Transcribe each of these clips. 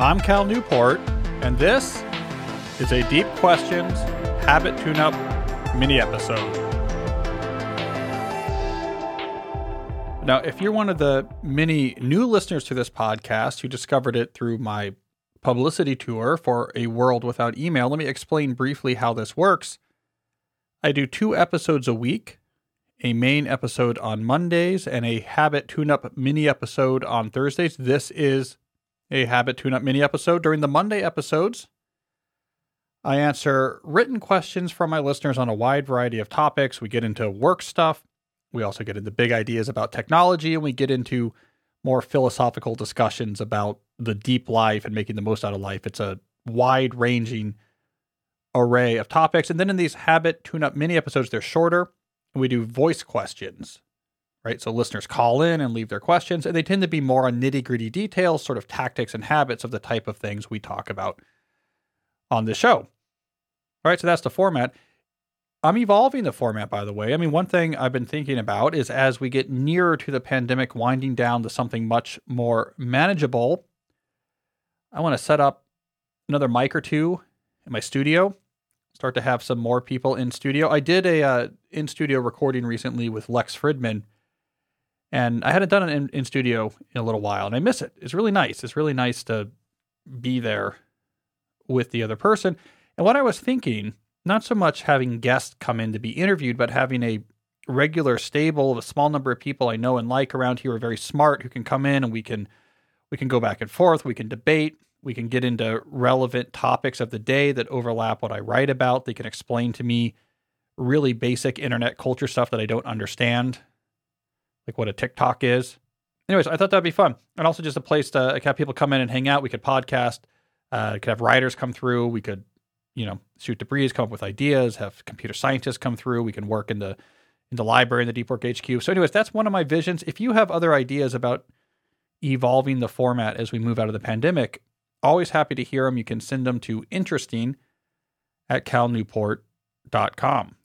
I'm Cal Newport, and this is a Deep Questions Habit Tune-Up mini-episode. Now, if you're one of the many new listeners to this podcast who discovered it through my publicity tour for A World Without Email, let me explain briefly how this works. I do two episodes a week, a main episode on Mondays and a Habit Tune-Up mini-episode on Thursdays. This is a Habit Tune-Up mini-episode. During the Monday episodes, I answer written questions from my listeners on a wide variety of topics. We get into work stuff. We also get into big ideas about technology, and we get into more philosophical discussions about the deep life and making the most out of life. It's a wide-ranging array of topics. And then in these Habit Tune-Up mini-episodes, they're shorter, and we do voice questions. Right? So listeners call in and leave their questions, and they tend to be more on nitty-gritty details, sort of tactics and habits of the type of things we talk about on the show. All right, so that's the format. I'm evolving the format, by the way. I mean, one thing I've been thinking about is as we get nearer to the pandemic winding down to something much more manageable, I want to set up another mic or two in my studio, start to have some more people in studio. I did a in-studio recording recently with Lex Fridman, and I hadn't done it in studio in a little while, and I miss it. It's really nice. It's really nice to be there with the other person. And what I was thinking, not so much having guests come in to be interviewed, but having a regular stable of a small number of people I know and like around here are very smart who can come in and we can go back and forth. We can debate. We can get into relevant topics of the day that overlap what I write about. They can explain to me really basic internet culture stuff that I don't understand, like what a TikTok is. Anyways, I thought that'd be fun. And also just a place to have people come in and hang out. We could podcast, could have writers come through. We could, shoot the breeze, come up with ideas, have computer scientists come through. We can work in the library, in the Deep Work HQ. So anyways, that's one of my visions. If you have other ideas about evolving the format as we move out of the pandemic, always happy to hear them. You can send them to interesting@calnewport.com.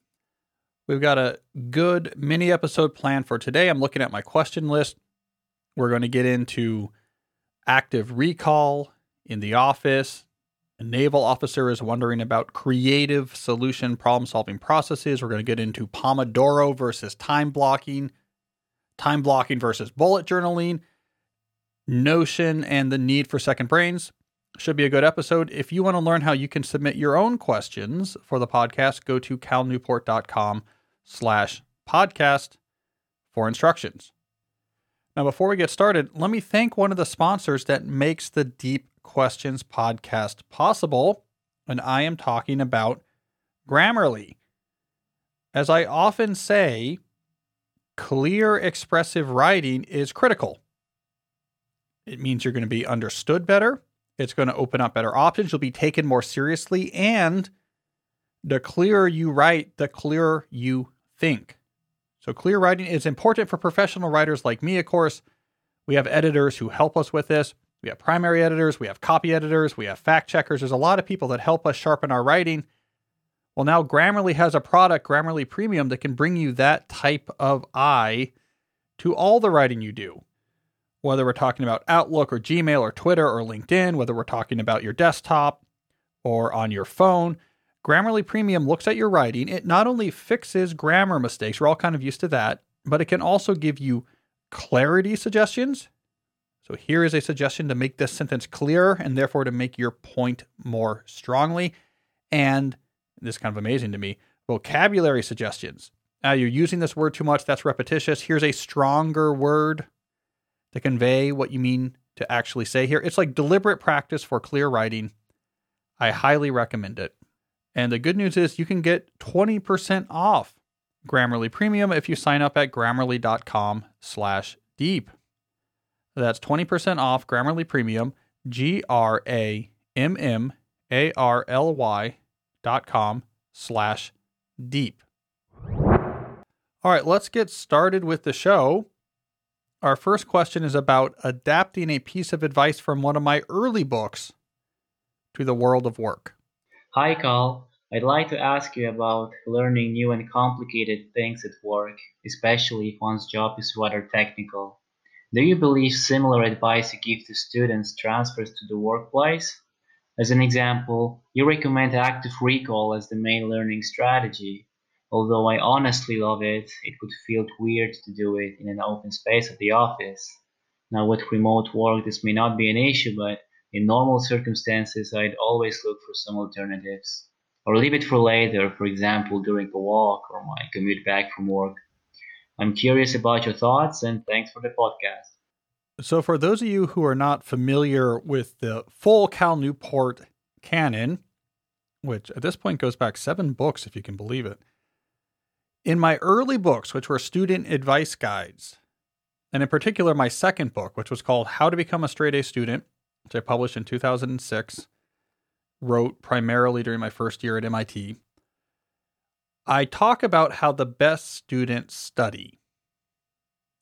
We've got a good mini episode planned for today. I'm looking at my question list. We're going to get into active recall in the office. A naval officer is wondering about creative solution problem-solving processes. We're going to get into Pomodoro versus time blocking versus bullet journaling, Notion, and the need for second brains. Should be a good episode. If you want to learn how you can submit your own questions for the podcast, go to calnewport.com/podcast for instructions. Now, before we get started, let me thank one of the sponsors that makes the Deep Questions podcast possible, and I am talking about Grammarly. As I often say, clear, expressive writing is critical. It means you're going to be understood better. It's going to open up better options. You'll be taken more seriously. And the clearer you write, the clearer you think. So clear writing is important for professional writers like me, of course. We have editors who help us with this. We have primary editors. We have copy editors. We have fact checkers. There's a lot of people that help us sharpen our writing. Well, now Grammarly has a product, Grammarly Premium, that can bring you that type of eye to all the writing you do. Whether we're talking about Outlook or Gmail or Twitter or LinkedIn, whether we're talking about your desktop or on your phone, Grammarly Premium looks at your writing. It not only fixes grammar mistakes, we're all kind of used to that, but it can also give you clarity suggestions. So here is a suggestion to make this sentence clearer and therefore to make your point more strongly. And this is kind of amazing to me, vocabulary suggestions. Now you're using this word too much. That's repetitious. Here's a stronger word to convey what you mean to actually say here. It's like deliberate practice for clear writing. I highly recommend it. And the good news is you can get 20% off Grammarly Premium if you sign up at grammarly.com/deep. That's 20% off Grammarly Premium, GRAMMARLY.com/deep. All right, let's get started with the show. Our first question is about adapting a piece of advice from one of my early books to the world of work. Hi, Cal. I'd like to ask you about learning new and complicated things at work, especially if one's job is rather technical. Do you believe similar advice you give to students transfers to the workplace? As an example, you recommend active recall as the main learning strategy. Although I honestly love it, it would feel weird to do it in an open space at the office. Now, with remote work, this may not be an issue, but in normal circumstances, I'd always look for some alternatives. Or leave it for later, for example, during a walk or my commute back from work. I'm curious about your thoughts, and thanks for the podcast. So for those of you who are not familiar with the full Cal Newport canon, which at this point goes back 7 books, if you can believe it, in my early books, which were student advice guides, and in particular my second book, which was called How to Become a Straight A Student, which I published in 2006, wrote primarily during my first year at MIT, I talk about how the best students study.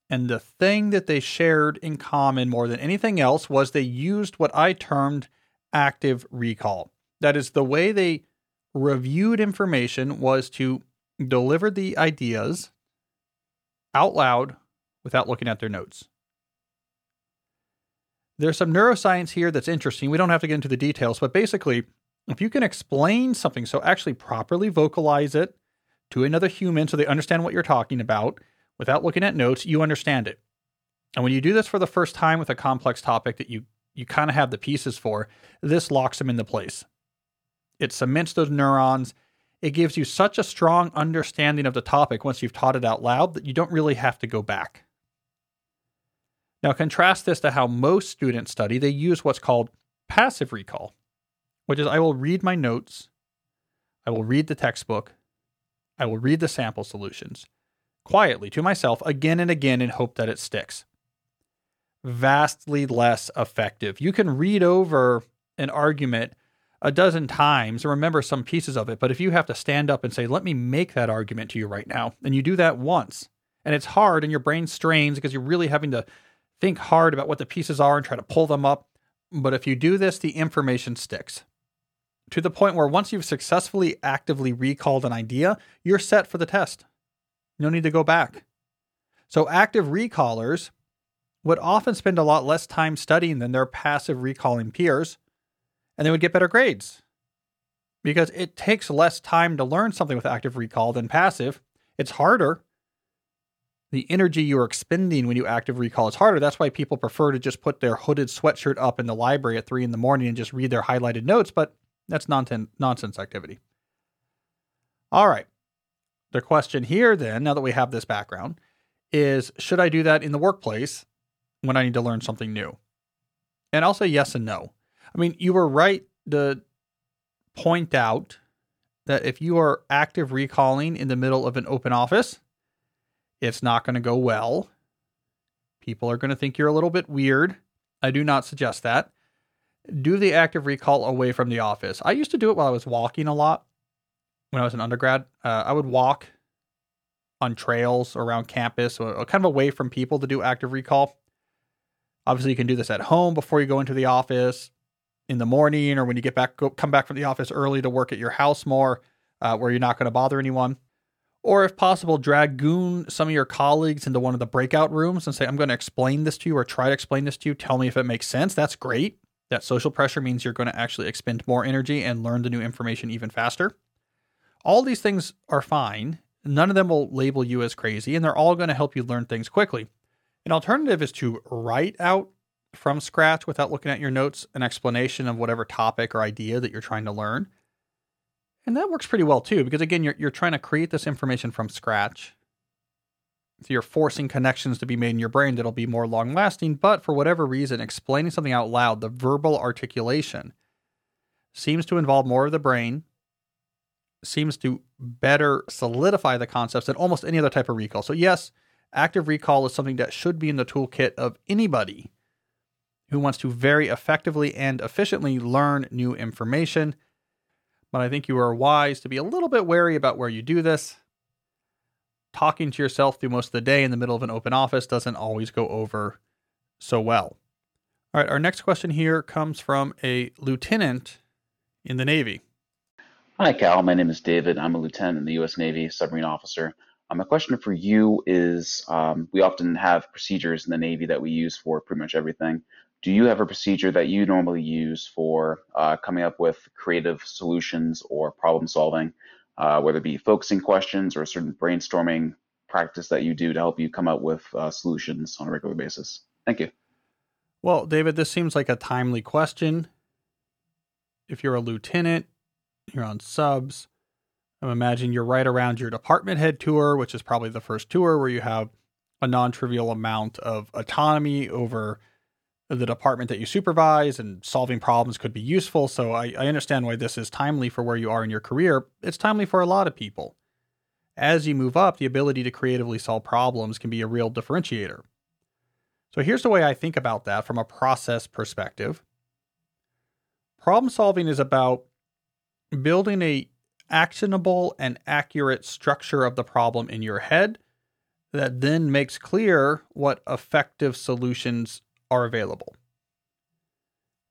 And the thing that they shared in common more than anything else was they used what I termed active recall. That is, the way they reviewed information was to deliver the ideas out loud without looking at their notes. There's some neuroscience here that's interesting. We don't have to get into the details, but basically, if you can explain something, so actually properly vocalize it to another human so they understand what you're talking about, without looking at notes, you understand it. And when you do this for the first time with a complex topic that you kind of have the pieces for, this locks them into place. It cements those neurons. It gives you such a strong understanding of the topic once you've taught it out loud that you don't really have to go back. Now contrast this to how most students study. They use what's called passive recall, which is I will read my notes, I will read the textbook, I will read the sample solutions, quietly to myself again and again in hope that it sticks. Vastly less effective. You can read over an argument 12 times and remember some pieces of it, but if you have to stand up and say, let me make that argument to you right now, and you do that once, and it's hard and your brain strains because you're really having to think hard about what the pieces are and try to pull them up. But if you do this, the information sticks to the point where once you've successfully actively recalled an idea, you're set for the test. No need to go back. So active recallers would often spend a lot less time studying than their passive recalling peers, and they would get better grades because it takes less time to learn something with active recall than passive. It's harder. The energy you're expending when you active recall is harder. That's why people prefer to just put their hooded sweatshirt up in the library at 3 a.m. and just read their highlighted notes, but that's nonsense activity. All right. The question here then, now that we have this background, is should I do that in the workplace when I need to learn something new? And I'll say yes and no. I mean, you were right to point out that if you are active recalling in the middle of an open office, it's not going to go well. People are going to think you're a little bit weird. I do not suggest that. Do the active recall away from the office. I used to do it while I was walking a lot. When I was an undergrad, I would walk on trails around campus, kind of away from people to do active recall. Obviously, you can do this at home before you go into the office in the morning, or when you get back, come back from the office early to work at your house more, where you're not going to bother anyone. Or if possible, dragoon some of your colleagues into one of the breakout rooms and say, I'm going to explain this to you or try to explain this to you. Tell me if it makes sense. That's great. That social pressure means you're going to actually expend more energy and learn the new information even faster. All these things are fine. None of them will label you as crazy, and they're all going to help you learn things quickly. An alternative is to write out from scratch without looking at your notes an explanation of whatever topic or idea that you're trying to learn. And that works pretty well too, because again, you're trying to create this information from scratch. So you're forcing connections to be made in your brain that'll be more long lasting, but for whatever reason, explaining something out loud, the verbal articulation, seems to involve more of the brain, seems to better solidify the concepts than almost any other type of recall. So yes, active recall is something that should be in the toolkit of anybody who wants to very effectively and efficiently learn new information. But I think you are wise to be a little bit wary about where you do this. Talking to yourself through most of the day in the middle of an open office doesn't always go over so well. All right, our next question here comes from a lieutenant in the Navy. Hi, Cal. My name is David. I'm a lieutenant in the U.S. Navy submarine officer. My question for you is, we often have procedures in the Navy that we use for pretty much everything. Do you have a procedure that you normally use for coming up with creative solutions or problem solving, whether it be focusing questions or a certain brainstorming practice that you do to help you come up with solutions on a regular basis? Thank you. Well, David, this seems like a timely question. If you're a lieutenant, you're on subs. I imagine you're right around your department head tour, which is probably the first tour where you have a non-trivial amount of autonomy over the department that you supervise, and solving problems could be useful. So I understand why this is timely for where you are in your career. It's timely for a lot of people. As you move up, the ability to creatively solve problems can be a real differentiator. So here's the way I think about that from a process perspective. Problem solving is about building an actionable and accurate structure of the problem in your head that then makes clear what effective solutions are available.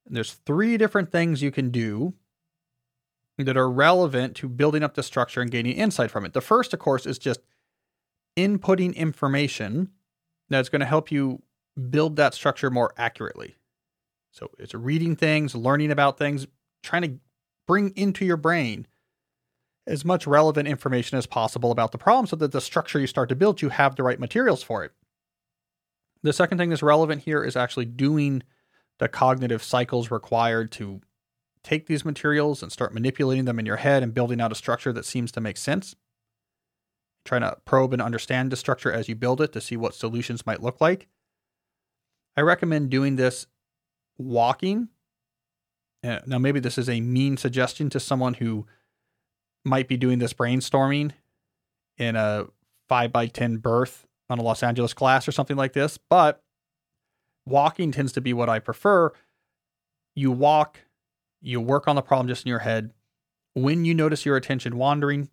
And there's three different things you can do that are relevant to building up the structure and gaining insight from it. The first, of course, is just inputting information that's going to help you build that structure more accurately. So it's reading things, learning about things, trying to bring into your brain as much relevant information as possible about the problem so that the structure you start to build, you have the right materials for it. The second thing that's relevant here is actually doing the cognitive cycles required to take these materials and start manipulating them in your head and building out a structure that seems to make sense. Trying to probe and understand the structure as you build it to see what solutions might look like. I recommend doing this walking. Now, maybe this is a mean suggestion to someone who might be doing this brainstorming in a 5x10 berth on a Los Angeles class or something like this, but walking tends to be what I prefer. You walk, you work on the problem just in your head. When you notice your attention wandering,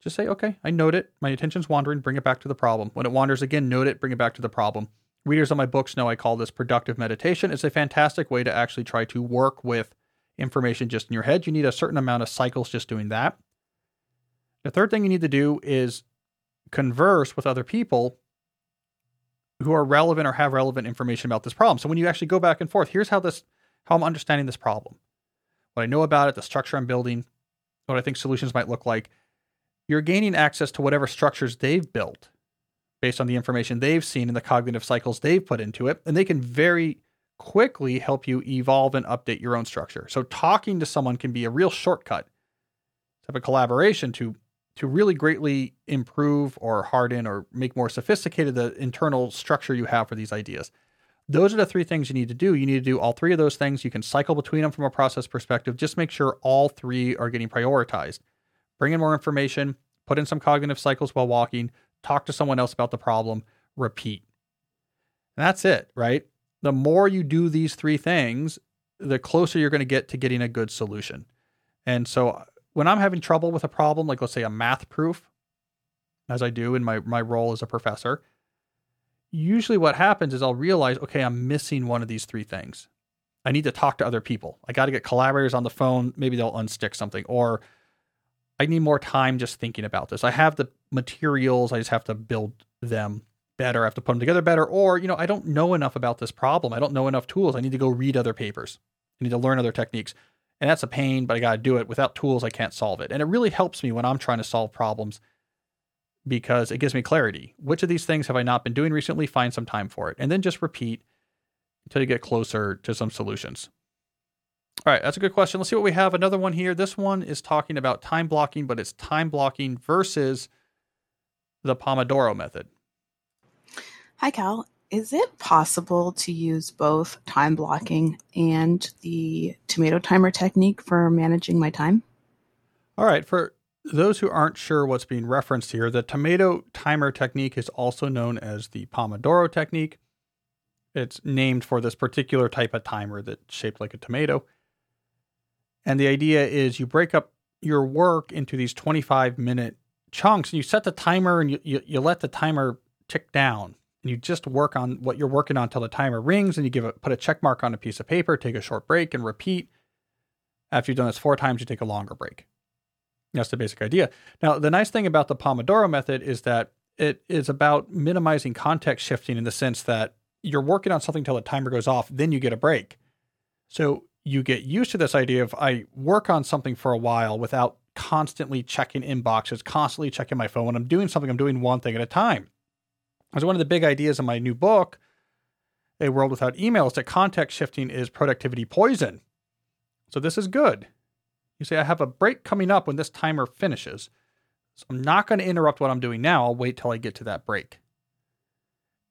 just say, okay, I note it. My attention's wandering, bring it back to the problem. When it wanders again, note it, bring it back to the problem. Readers of my books know I call this productive meditation. It's a fantastic way to actually try to work with information just in your head. You need a certain amount of cycles just doing that. The third thing you need to do is converse with other people who are relevant or have relevant information about this problem. So when you actually go back and forth, here's how I'm understanding this problem, what I know about it, the structure I'm building, what I think solutions might look like. You're gaining access to whatever structures they've built based on the information they've seen and the cognitive cycles they've put into it. And they can very quickly help you evolve and update your own structure. So talking to someone can be a real shortcut type of collaboration to really greatly improve or harden or make more sophisticated the internal structure you have for these ideas. Those are the three things you need to do. You need to do all three of those things. You can cycle between them from a process perspective. Just make sure all three are getting prioritized. Bring in more information, put in some cognitive cycles while walking, talk to someone else about the problem, repeat. And that's it, right? The more you do these three things, the closer you're going to get to getting a good solution. And so when I'm having trouble with a problem, like let's say a math proof, as I do in my role as a professor, usually what happens is I'll realize, okay, I'm missing one of these three things. I need to talk to other people. I got to get collaborators on the phone. Maybe they'll unstick something, or I need more time just thinking about this. I have the materials. I just have to build them better. I have to put them together better. Or, I don't know enough about this problem. I don't know enough tools. I need to go read other papers. I need to learn other techniques. And that's a pain, but I got to do it. Without tools, I can't solve it. And it really helps me when I'm trying to solve problems because it gives me clarity. Which of these things have I not been doing recently? Find some time for it. And then just repeat until you get closer to some solutions. All right, that's a good question. Let's see what we have. Another one here. This one is talking about time blocking, but it's time blocking versus the Pomodoro method. Hi, Cal. Is it possible to use both time blocking and the tomato timer technique for managing my time? All right. For those who aren't sure what's being referenced here, the tomato timer technique is also known as the Pomodoro technique. It's named for this particular type of timer that's shaped like a tomato. And the idea is you break up your work into these 25-minute chunks, and you set the timer, and you let the timer tick down, and you just work on what you're working on until the timer rings, and you put a check mark on a piece of paper, take a short break, and repeat. After you've done this 4 times, you take a longer break. That's the basic idea. Now, the nice thing about the Pomodoro method is that it is about minimizing context shifting in the sense that you're working on something until the timer goes off, then you get a break. So you get used to this idea of I work on something for a while without constantly checking inboxes, constantly checking my phone. When I'm doing something, I'm doing one thing at a time. As one of the big ideas in my new book, A World Without Email, is that context shifting is productivity poison. So this is good. You say, I have a break coming up when this timer finishes. So I'm not going to interrupt what I'm doing now. I'll wait till I get to that break.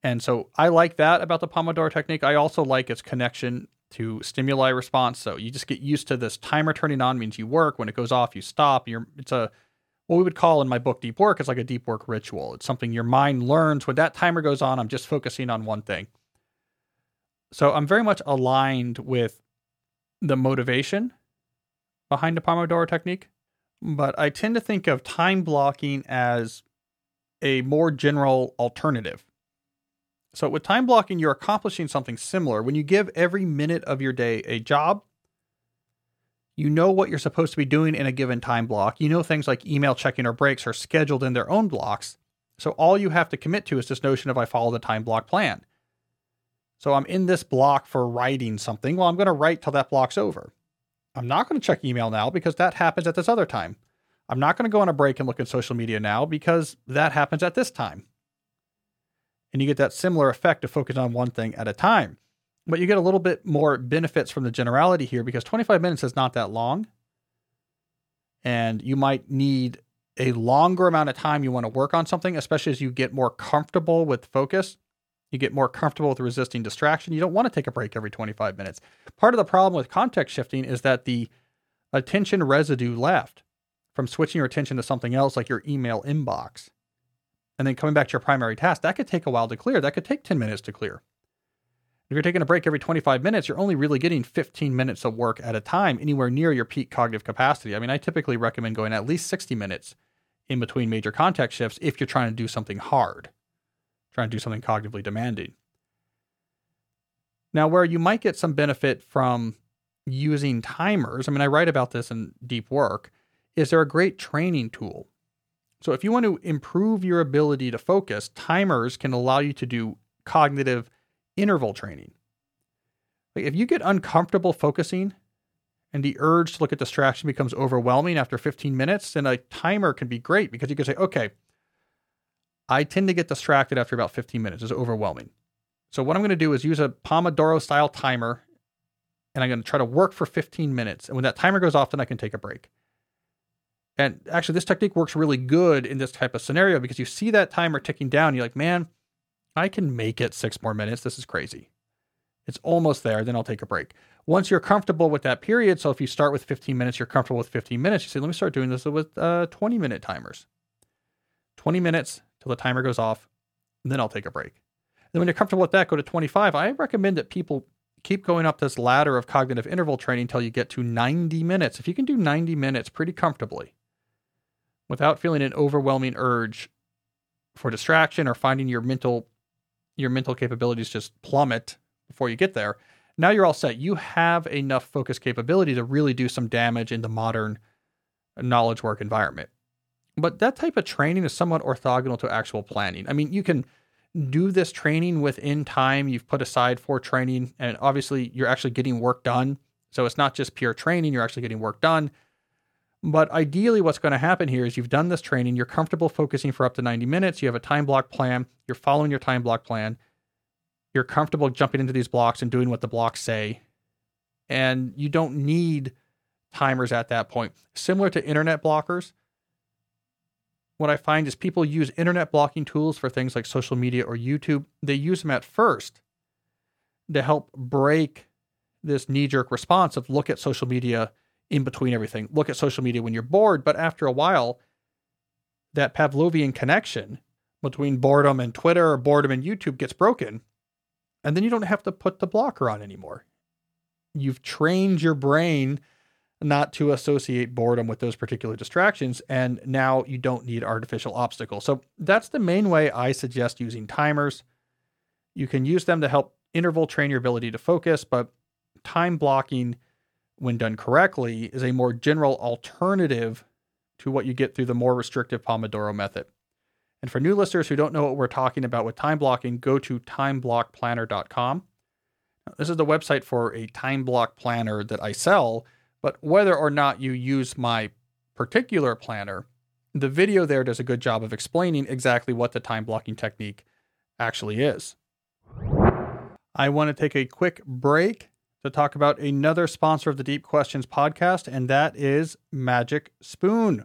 And so I like that about the Pomodoro technique. I also like its connection to stimuli response. So you just get used to this timer turning on means you work. When it goes off, you stop. It's a what we would call in my book, Deep Work, is like a deep work ritual. It's something your mind learns. When that timer goes on, I'm just focusing on one thing. So I'm very much aligned with the motivation behind the Pomodoro technique, but I tend to think of time blocking as a more general alternative. So with time blocking, you're accomplishing something similar. When you give every minute of your day a job, you know what you're supposed to be doing in a given time block. You know things like email checking or breaks are scheduled in their own blocks. So all you have to commit to is this notion of I follow the time block plan. So I'm in this block for writing something. Well, I'm going to write till that block's over. I'm not going to check email now because that happens at this other time. I'm not going to go on a break and look at social media now because that happens at this time. And you get that similar effect of focus on one thing at a time. But you get a little bit more benefits from the generality here because 25 minutes is not that long. And you might need a longer amount of time you want to work on something, especially as you get more comfortable with focus. You get more comfortable with resisting distraction. You don't want to take a break every 25 minutes. Part of the problem with context shifting is that the attention residue left from switching your attention to something else like your email inbox and then coming back to your primary task, that could take a while to clear. That could take 10 minutes to clear. If you're taking a break every 25 minutes, you're only really getting 15 minutes of work at a time anywhere near your peak cognitive capacity. I mean, I typically recommend going at least 60 minutes in between major context shifts if you're trying to do something hard. Trying to do something cognitively demanding. Now, where you might get some benefit from using timers, I mean, I write about this in Deep Work, is they're a great training tool. So if you want to improve your ability to focus, timers can allow you to do cognitive interval training. Like if you get uncomfortable focusing and the urge to look at distraction becomes overwhelming after 15 minutes, then a timer can be great because you can say, okay, I tend to get distracted after about 15 minutes. It's overwhelming. So what I'm going to do is use a Pomodoro-style timer, and I'm going to try to work for 15 minutes. And when that timer goes off, then I can take a break. And actually, this technique works really good in this type of scenario because you see that timer ticking down. You're like, man, I can make it 6 more minutes. This is crazy. It's almost there. Then I'll take a break. Once you're comfortable with that period, so if you start with 15 minutes, you're comfortable with 15 minutes. You say, let me start doing this with 20-minute timers. 20 minutes. Till the timer goes off, and then I'll take a break. And then when you're comfortable with that, go to 25. I recommend that people keep going up this ladder of cognitive interval training until you get to 90 minutes. If you can do 90 minutes pretty comfortably without feeling an overwhelming urge for distraction or finding your mental capabilities just plummet before you get there, now you're all set. You have enough focus capability to really do some damage in the modern knowledge work environment. But that type of training is somewhat orthogonal to actual planning. I mean, you can do this training within time you've put aside for training, and obviously you're actually getting work done. So it's not just pure training, you're actually getting work done. But ideally what's going to happen here is you've done this training, you're comfortable focusing for up to 90 minutes, you have a time block plan, you're following your time block plan, you're comfortable jumping into these blocks and doing what the blocks say, and you don't need timers at that point. Similar to internet blockers, what I find is people use internet blocking tools for things like social media or YouTube. They use them at first to help break this knee-jerk response of look at social media in between everything. Look at social media when you're bored. But after a while, that Pavlovian connection between boredom and Twitter or boredom and YouTube gets broken. And then you don't have to put the blocker on anymore. You've trained your brain not to associate boredom with those particular distractions, and now you don't need artificial obstacles. So that's the main way I suggest using timers. You can use them to help interval train your ability to focus, but time blocking, when done correctly, is a more general alternative to what you get through the more restrictive Pomodoro method. And for new listeners who don't know what we're talking about with time blocking, go to timeblockplanner.com. This is the website for a time block planner that I sell, but whether or not you use my particular planner, the video there does a good job of explaining exactly what the time blocking technique actually is. I want to take a quick break to talk about another sponsor of the Deep Questions podcast, and that is Magic Spoon.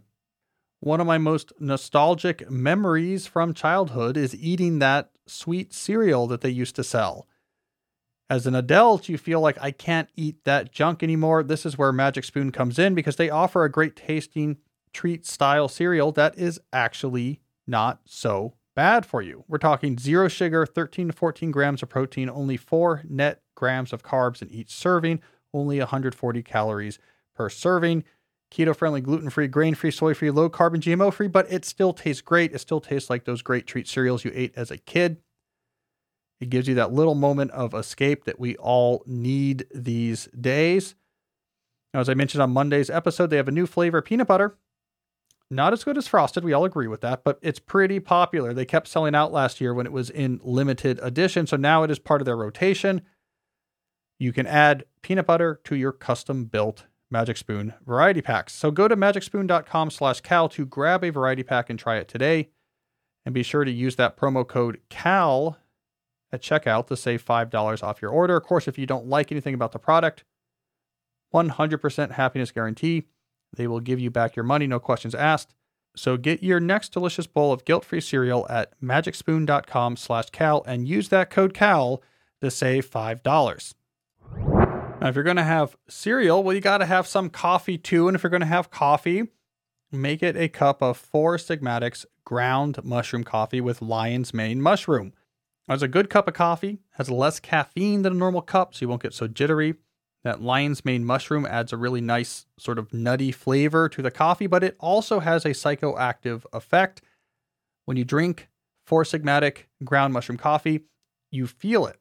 One of my most nostalgic memories from childhood is eating that sweet cereal that they used to sell. As an adult, you feel like I can't eat that junk anymore. This is where Magic Spoon comes in, because they offer a great tasting treat style cereal that is actually not so bad for you. We're talking zero sugar, 13 to 14 grams of protein, only 4 net grams of carbs in each serving, only 140 calories per serving. Keto-friendly, gluten-free, grain-free, soy-free, low-carb, and GMO-free, but it still tastes great. It still tastes like those great treat cereals you ate as a kid. It gives you that little moment of escape that we all need these days. Now, as I mentioned on Monday's episode, they have a new flavor, peanut butter. Not as good as Frosted, we all agree with that, but it's pretty popular. They kept selling out last year when it was in limited edition, so now it is part of their rotation. You can add peanut butter to your custom-built Magic Spoon variety packs. So go to magicspoon.com/Cal to grab a variety pack and try it today. And be sure to use that promo code CAL at checkout to save $5 off your order. Of course, if you don't like anything about the product, 100% happiness guarantee. They will give you back your money, no questions asked. So get your next delicious bowl of guilt-free cereal at magicspoon.com/Cal and use that code CAL to save $5. Now, if you're going to have cereal, well, you got to have some coffee too. And if you're going to have coffee, make it a cup of Four Sigmatic's ground mushroom coffee with lion's mane mushroom. Now, it's a good cup of coffee, has less caffeine than a normal cup, so you won't get so jittery. That lion's mane mushroom adds a really nice sort of nutty flavor to the coffee, but it also has a psychoactive effect. When you drink Four Sigmatic ground mushroom coffee, you feel it.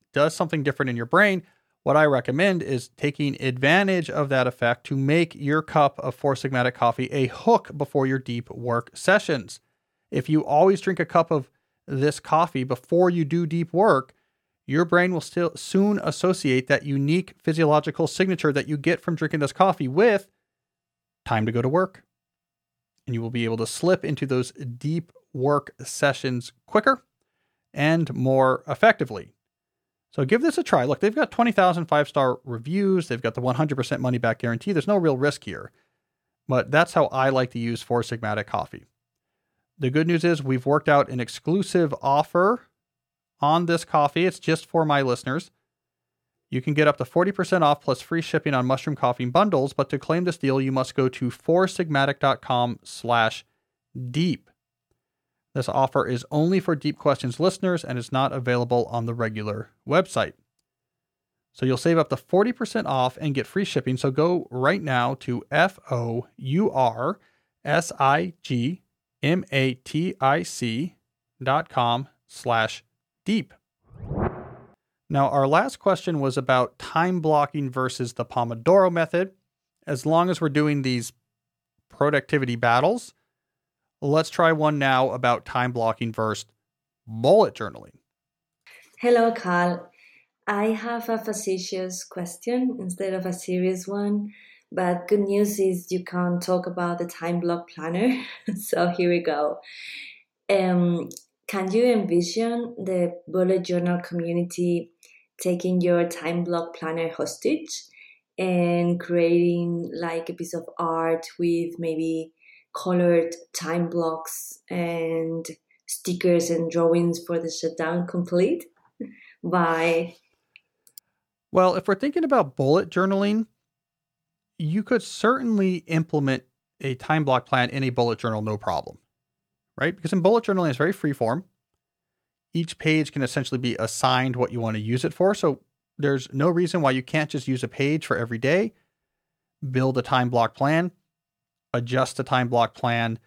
It does something different in your brain. What I recommend is taking advantage of that effect to make your cup of Four Sigmatic coffee a hook before your deep work sessions. If you always drink a cup of this coffee before you do deep work, your brain will still soon associate that unique physiological signature that you get from drinking this coffee with time to go to work. And you will be able to slip into those deep work sessions quicker and more effectively. So give this a try. Look, they've got 20,000 5-star reviews. They've got the 100% money back guarantee. There's no real risk here, but that's how I like to use Four Sigmatic coffee. The good news is we've worked out an exclusive offer on this coffee. It's just for my listeners. You can get up to 40% off plus free shipping on mushroom coffee bundles, but to claim this deal, you must go to foursigmatic.com/deep. This offer is only for Deep Questions listeners and is not available on the regular website. So you'll save up to 40% off and get free shipping. So go right now to foursigmatic.com/deep. Now, our last question was about time blocking versus the Pomodoro method. As long as we're doing these productivity battles, let's try one now about time blocking versus bullet journaling. Hello, Cal. I have a facetious question instead of a serious one, but good news is you can't talk about the time block planner. So here we go. Can you envision the bullet journal community taking your time block planner hostage and creating like a piece of art with maybe colored time blocks and stickers and drawings for the shutdown complete? Bye. Well, if we're thinking about bullet journaling, you could certainly implement a time block plan in a bullet journal, no problem, right? Because in bullet journaling, it's very free form. Each page can essentially be assigned what you want to use it for. So there's no reason why you can't just use a page for every day, build a time block plan, adjust the time block plan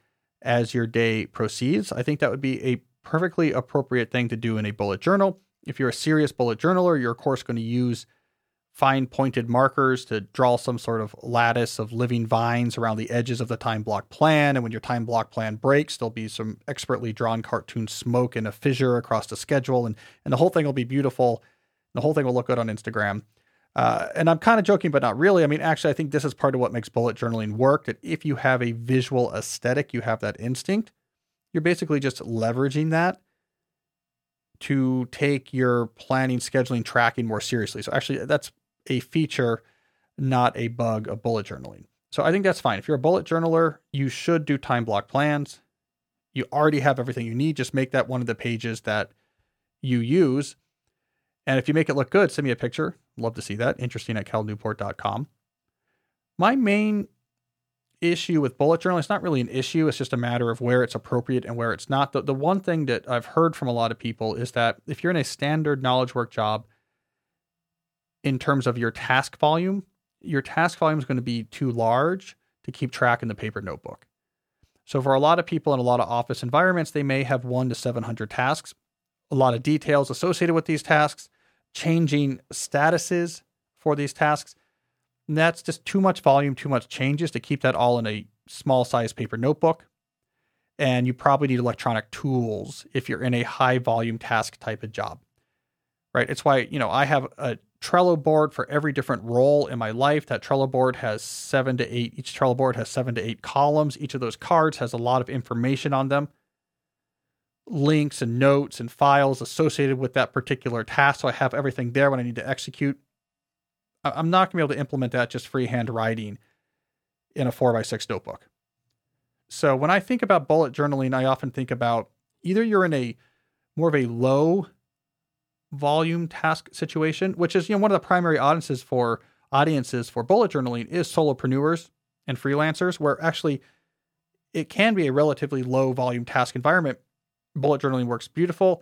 as your day proceeds. I think that would be a perfectly appropriate thing to do in a bullet journal. If you're a serious bullet journaler, you're of course going to use fine pointed markers to draw some sort of lattice of living vines around the edges of the time block plan. And when your time block plan breaks, there'll be some expertly drawn cartoon smoke and a fissure across the schedule. And the whole thing will be beautiful. The whole thing will look good on Instagram. And I'm kind of joking, but not really. I mean, actually, I think this is part of what makes bullet journaling work, that if you have a visual aesthetic, you have that instinct. You're basically just leveraging that to take your planning, scheduling, tracking more seriously. So actually, that's a feature, not a bug of bullet journaling. So I think that's fine. If you're a bullet journaler, you should do time block plans. You already have everything you need. Just make that one of the pages that you use. And if you make it look good, send me a picture. Love to see that. Interesting@calnewport.com. My main issue with bullet journaling, it's not really an issue. It's just a matter of where it's appropriate and where it's not. The one thing that I've heard from a lot of people is that if you're in a standard knowledge work job, in terms of your task volume is going to be too large to keep track in the paper notebook. So for a lot of people in a lot of office environments, they may have 1 to 700 tasks, a lot of details associated with these tasks, changing statuses for these tasks. And that's just too much volume, too much changes to keep that all in a small size paper notebook. And you probably need electronic tools if you're in a high volume task type of job, right? It's why, you know, I have a Trello board for every different role in my life. That Trello board has 7 to 8. Each Trello board has 7 to 8 columns. Each of those cards has a lot of information on them, links and notes and files associated with that particular task. So I have everything there when I need to execute. I'm not going to be able to implement that just freehand writing in a 4x6 notebook. So when I think about bullet journaling, I often think about either you're in a more of a low volume task situation, which is, you know, one of the primary audiences for bullet journaling is solopreneurs and freelancers, where actually it can be a relatively low volume task environment. Bullet journaling works beautiful.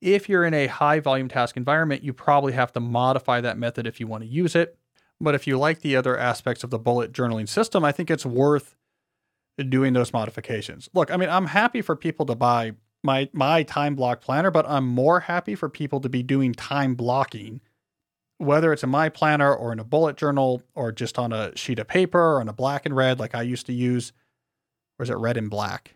If you're in a high volume task environment, you probably have to modify that method if you want to use it. But if you like the other aspects of the bullet journaling system, I think it's worth doing those modifications. Look, I mean, I'm happy for people to buy my time block planner, but I'm more happy for people to be doing time blocking, whether it's in my planner or in a bullet journal or just on a sheet of paper or on a black and red, like I used to use, or is it red and black?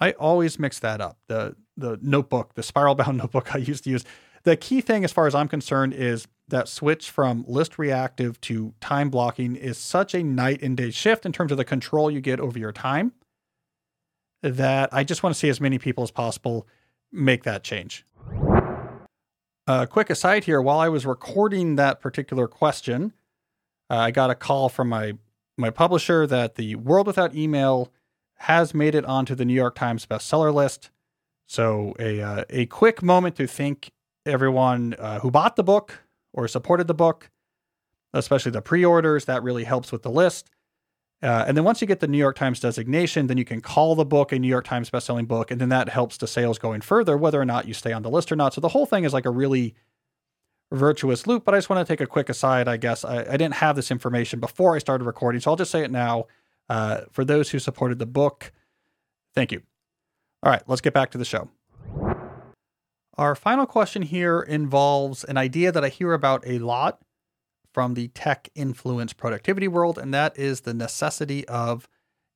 I always mix that up. The notebook, the spiral bound notebook I used to use. The key thing, as far as I'm concerned, is that switch from list reactive to time blocking is such a night and day shift in terms of the control you get over your time that I just want to see as many people as possible make that change. A quick aside here, while I was recording that particular question, I got a call from my publisher that The World Without Email has made it onto the New York Times bestseller list. So a quick moment to thank everyone who bought the book or supported the book, especially the pre-orders. That really helps with the list. And then once you get the New York Times designation, then you can call the book a New York Times bestselling book, and then that helps the sales going further, whether or not you stay on the list or not. So the whole thing is like a really virtuous loop, but I just want to take a quick aside, I guess. I didn't have this information before I started recording, so I'll just say it now. For those who supported the book, thank you. All right, let's get back to the show. Our final question here involves an idea that I hear about a lot from the tech influence productivity world, and that is the necessity of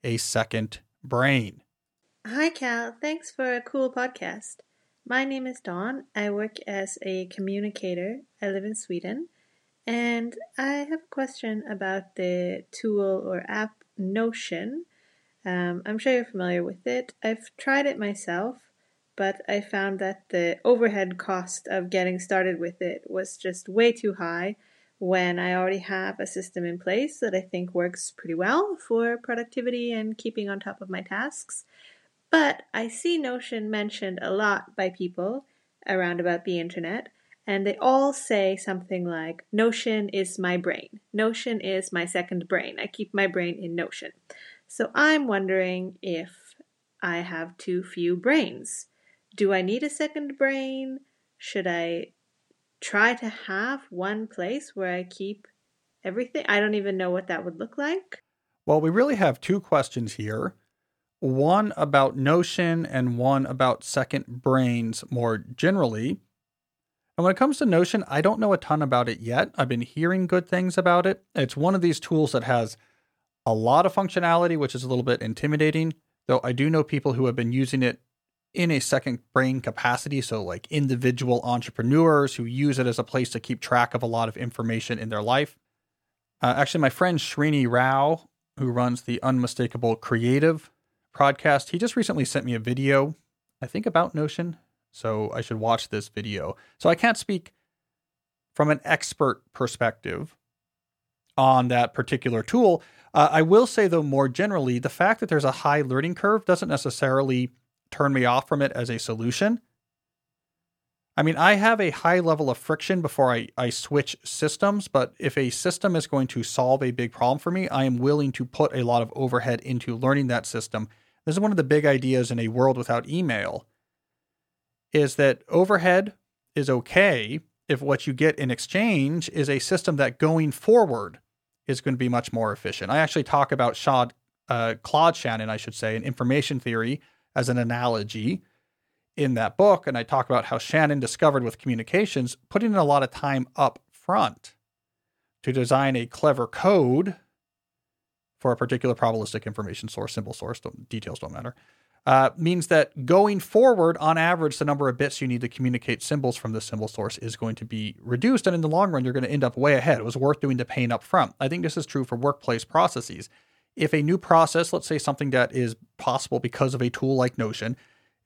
a second brain. Hi, Cal. Thanks for a cool podcast. My name is Dawn. I work as a communicator. I live in Sweden. And I have a question about the tool or app Notion. I'm sure you're familiar with it. I've tried it myself, but I found that the overhead cost of getting started with it was just way too high when I already have a system in place that I think works pretty well for productivity and keeping on top of my tasks. But I see Notion mentioned a lot by people around about the internet, and they all say something like, Notion is my brain. Notion is my second brain. I keep my brain in Notion. So I'm wondering if I have too few brains. Do I need a second brain? Should I try to have one place where I keep everything? I don't even know what that would look like. Well, we really have two questions here. One about Notion and one about second brains more generally. And when it comes to Notion, I don't know a ton about it yet. I've been hearing good things about it. It's one of these tools that has a lot of functionality, which is a little bit intimidating, though I do know people who have been using it in a second brain capacity. So like individual entrepreneurs who use it as a place to keep track of a lot of information in their life. Actually, my friend Srini Rao, who runs the Unmistakable Creative podcast, he just recently sent me a video, I think about Notion. So I should watch this video. So I can't speak from an expert perspective on that particular tool. I will say, though, more generally, the fact that there's a high learning curve doesn't necessarily turn me off from it as a solution. I mean, I have a high level of friction before I switch systems, but if a system is going to solve a big problem for me, I am willing to put a lot of overhead into learning that system. This is one of the big ideas in A World Without Email, is that overhead is okay if what you get in exchange is a system that going forward is going to be much more efficient. I actually talk about Claude Shannon, in information theory as an analogy in that book. And I talk about how Shannon discovered with communications, putting in a lot of time up front to design a clever code for a particular probabilistic information source, simple source, details don't matter, means that going forward, on average, the number of bits you need to communicate symbols from the symbol source is going to be reduced. And in the long run, you're going to end up way ahead. It was worth doing the pain up front. I think this is true for workplace processes. If a new process, let's say something that is possible because of a tool like Notion,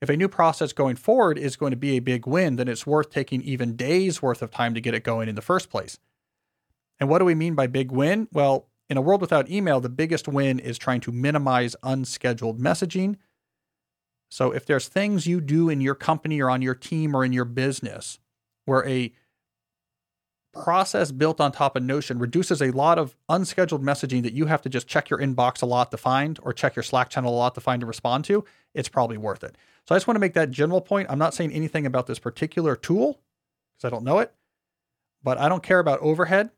if a new process going forward is going to be a big win, then it's worth taking even days worth of time to get it going in the first place. And what do we mean by big win? Well, in A World Without Email, the biggest win is trying to minimize unscheduled messaging. So if there's things you do in your company or on your team or in your business where a process built on top of Notion reduces a lot of unscheduled messaging that you have to just check your inbox a lot to find or check your Slack channel a lot to find and respond to, it's probably worth it. So I just want to make that general point. I'm not saying anything about this particular tool because I don't know it, but I don't care about overhead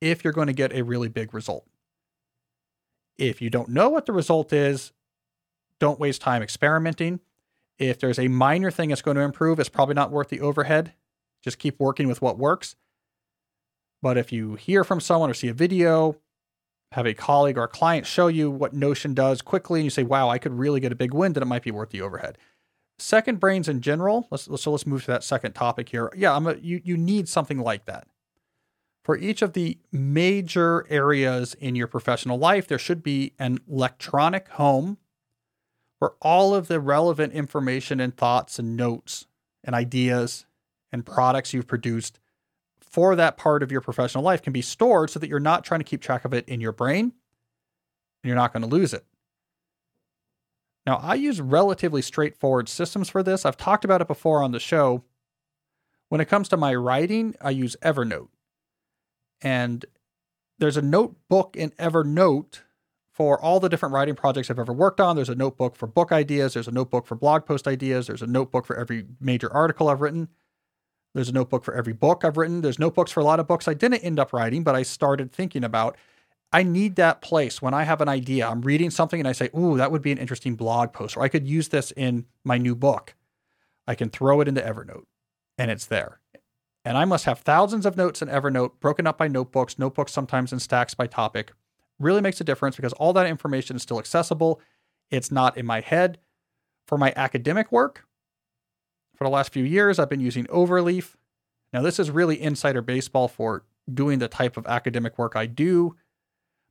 if you're going to get a really big result. If you don't know what the result is, don't waste time experimenting. If there's a minor thing that's going to improve, it's probably not worth the overhead. Just keep working with what works. But if you hear from someone or see a video, have a colleague or a client show you what Notion does quickly, and you say, wow, I could really get a big win, then it might be worth the overhead. Second brains in general, let's move to that second topic here. Yeah, you need something like that. For each of the major areas in your professional life, there should be an electronic home where all of the relevant information and thoughts and notes and ideas and products you've produced for that part of your professional life can be stored so that you're not trying to keep track of it in your brain and you're not going to lose it. Now, I use relatively straightforward systems for this. I've talked about it before on the show. When it comes to my writing, I use Evernote. And there's a notebook in Evernote for all the different writing projects I've ever worked on. There's a notebook for book ideas. There's a notebook for blog post ideas. There's a notebook for every major article I've written. There's a notebook for every book I've written. There's notebooks for a lot of books I didn't end up writing, but I started thinking about. I need that place when I have an idea. I'm reading something and I say, ooh, that would be an interesting blog post, or I could use this in my new book. I can throw it into Evernote and it's there. And I must have thousands of notes in Evernote broken up by notebooks sometimes in stacks by topic. Really makes a difference because all that information is still accessible. It's not in my head. For my academic work, for the last few years, I've been using Overleaf. Now, this is really insider baseball for doing the type of academic work I do,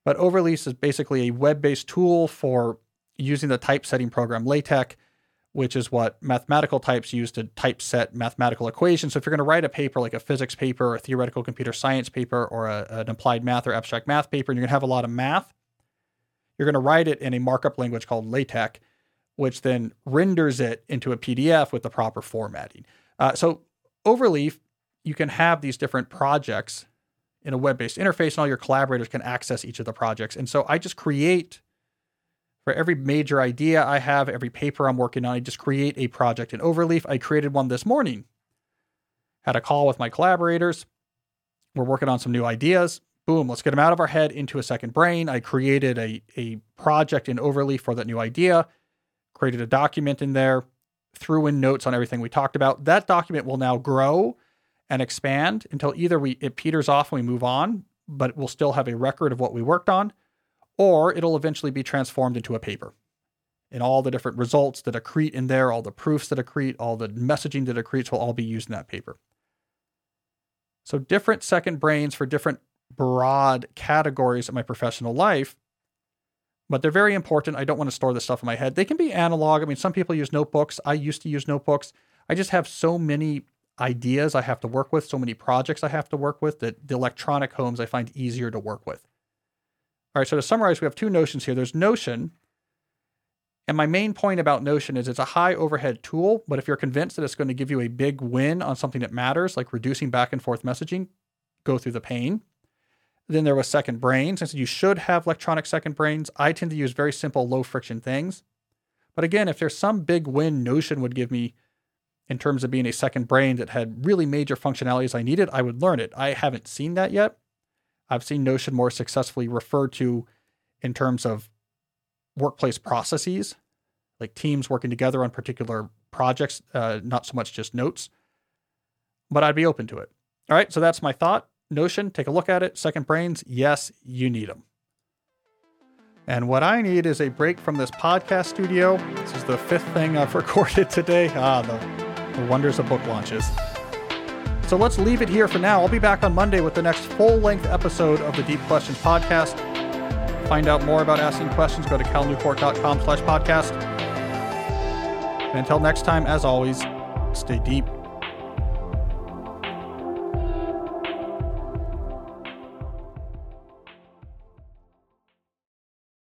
but Overleaf is basically a web-based tool for using the typesetting program LaTeX, which is what mathematical types use to typeset mathematical equations. So if you're going to write a paper, like a physics paper, or a theoretical computer science paper, or an applied math or abstract math paper, and you're going to have a lot of math, you're going to write it in a markup language called LaTeX, which then renders it into a PDF with the proper formatting. So Overleaf, you can have these different projects in a web-based interface, and all your collaborators can access each of the projects. And so I just create, for every major idea I have, every paper I'm working on, I just create a project in Overleaf. I created one this morning. Had a call with my collaborators. We're working on some new ideas. Boom, let's get them out of our head into a second brain. I created a project in Overleaf for that new idea. Created a document in there, threw in notes on everything we talked about. That document will now grow and expand until either it peters off and we move on, but we'll still have a record of what we worked on, or it'll eventually be transformed into a paper. And all the different results that accrete in there, all the proofs that accrete, all the messaging that accretes will all be used in that paper. So different second brains for different broad categories of my professional life, but they're very important. I don't want to store this stuff in my head. They can be analog. I mean, some people use notebooks. I used to use notebooks. I just have so many ideas I have to work with, so many projects I have to work with, that the electronic homes I find easier to work with. All right, so to summarize, we have two notions here. There's Notion, and my main point about Notion is it's a high overhead tool, but if you're convinced that it's going to give you a big win on something that matters, like reducing back and forth messaging, go through the pain. Then there was second brains. I said you should have electronic second brains. I tend to use very simple, low friction things. But again, if there's some big win Notion would give me in terms of being a second brain that had really major functionalities I needed, I would learn it. I haven't seen that yet. I've seen Notion more successfully referred to in terms of workplace processes, like teams working together on particular projects, not so much just notes, but I'd be open to it. All right, so that's my thought. Notion, take a look at it. Second brains, yes, you need them. And what I need is a break from this podcast studio. This is the fifth thing I've recorded today. The wonders of book launches. So let's leave it here for now. I'll be back on Monday with the next full-length episode of the Deep Questions podcast. Find out more about asking questions, go to calnewport.com/podcast. And until next time, as always, stay deep.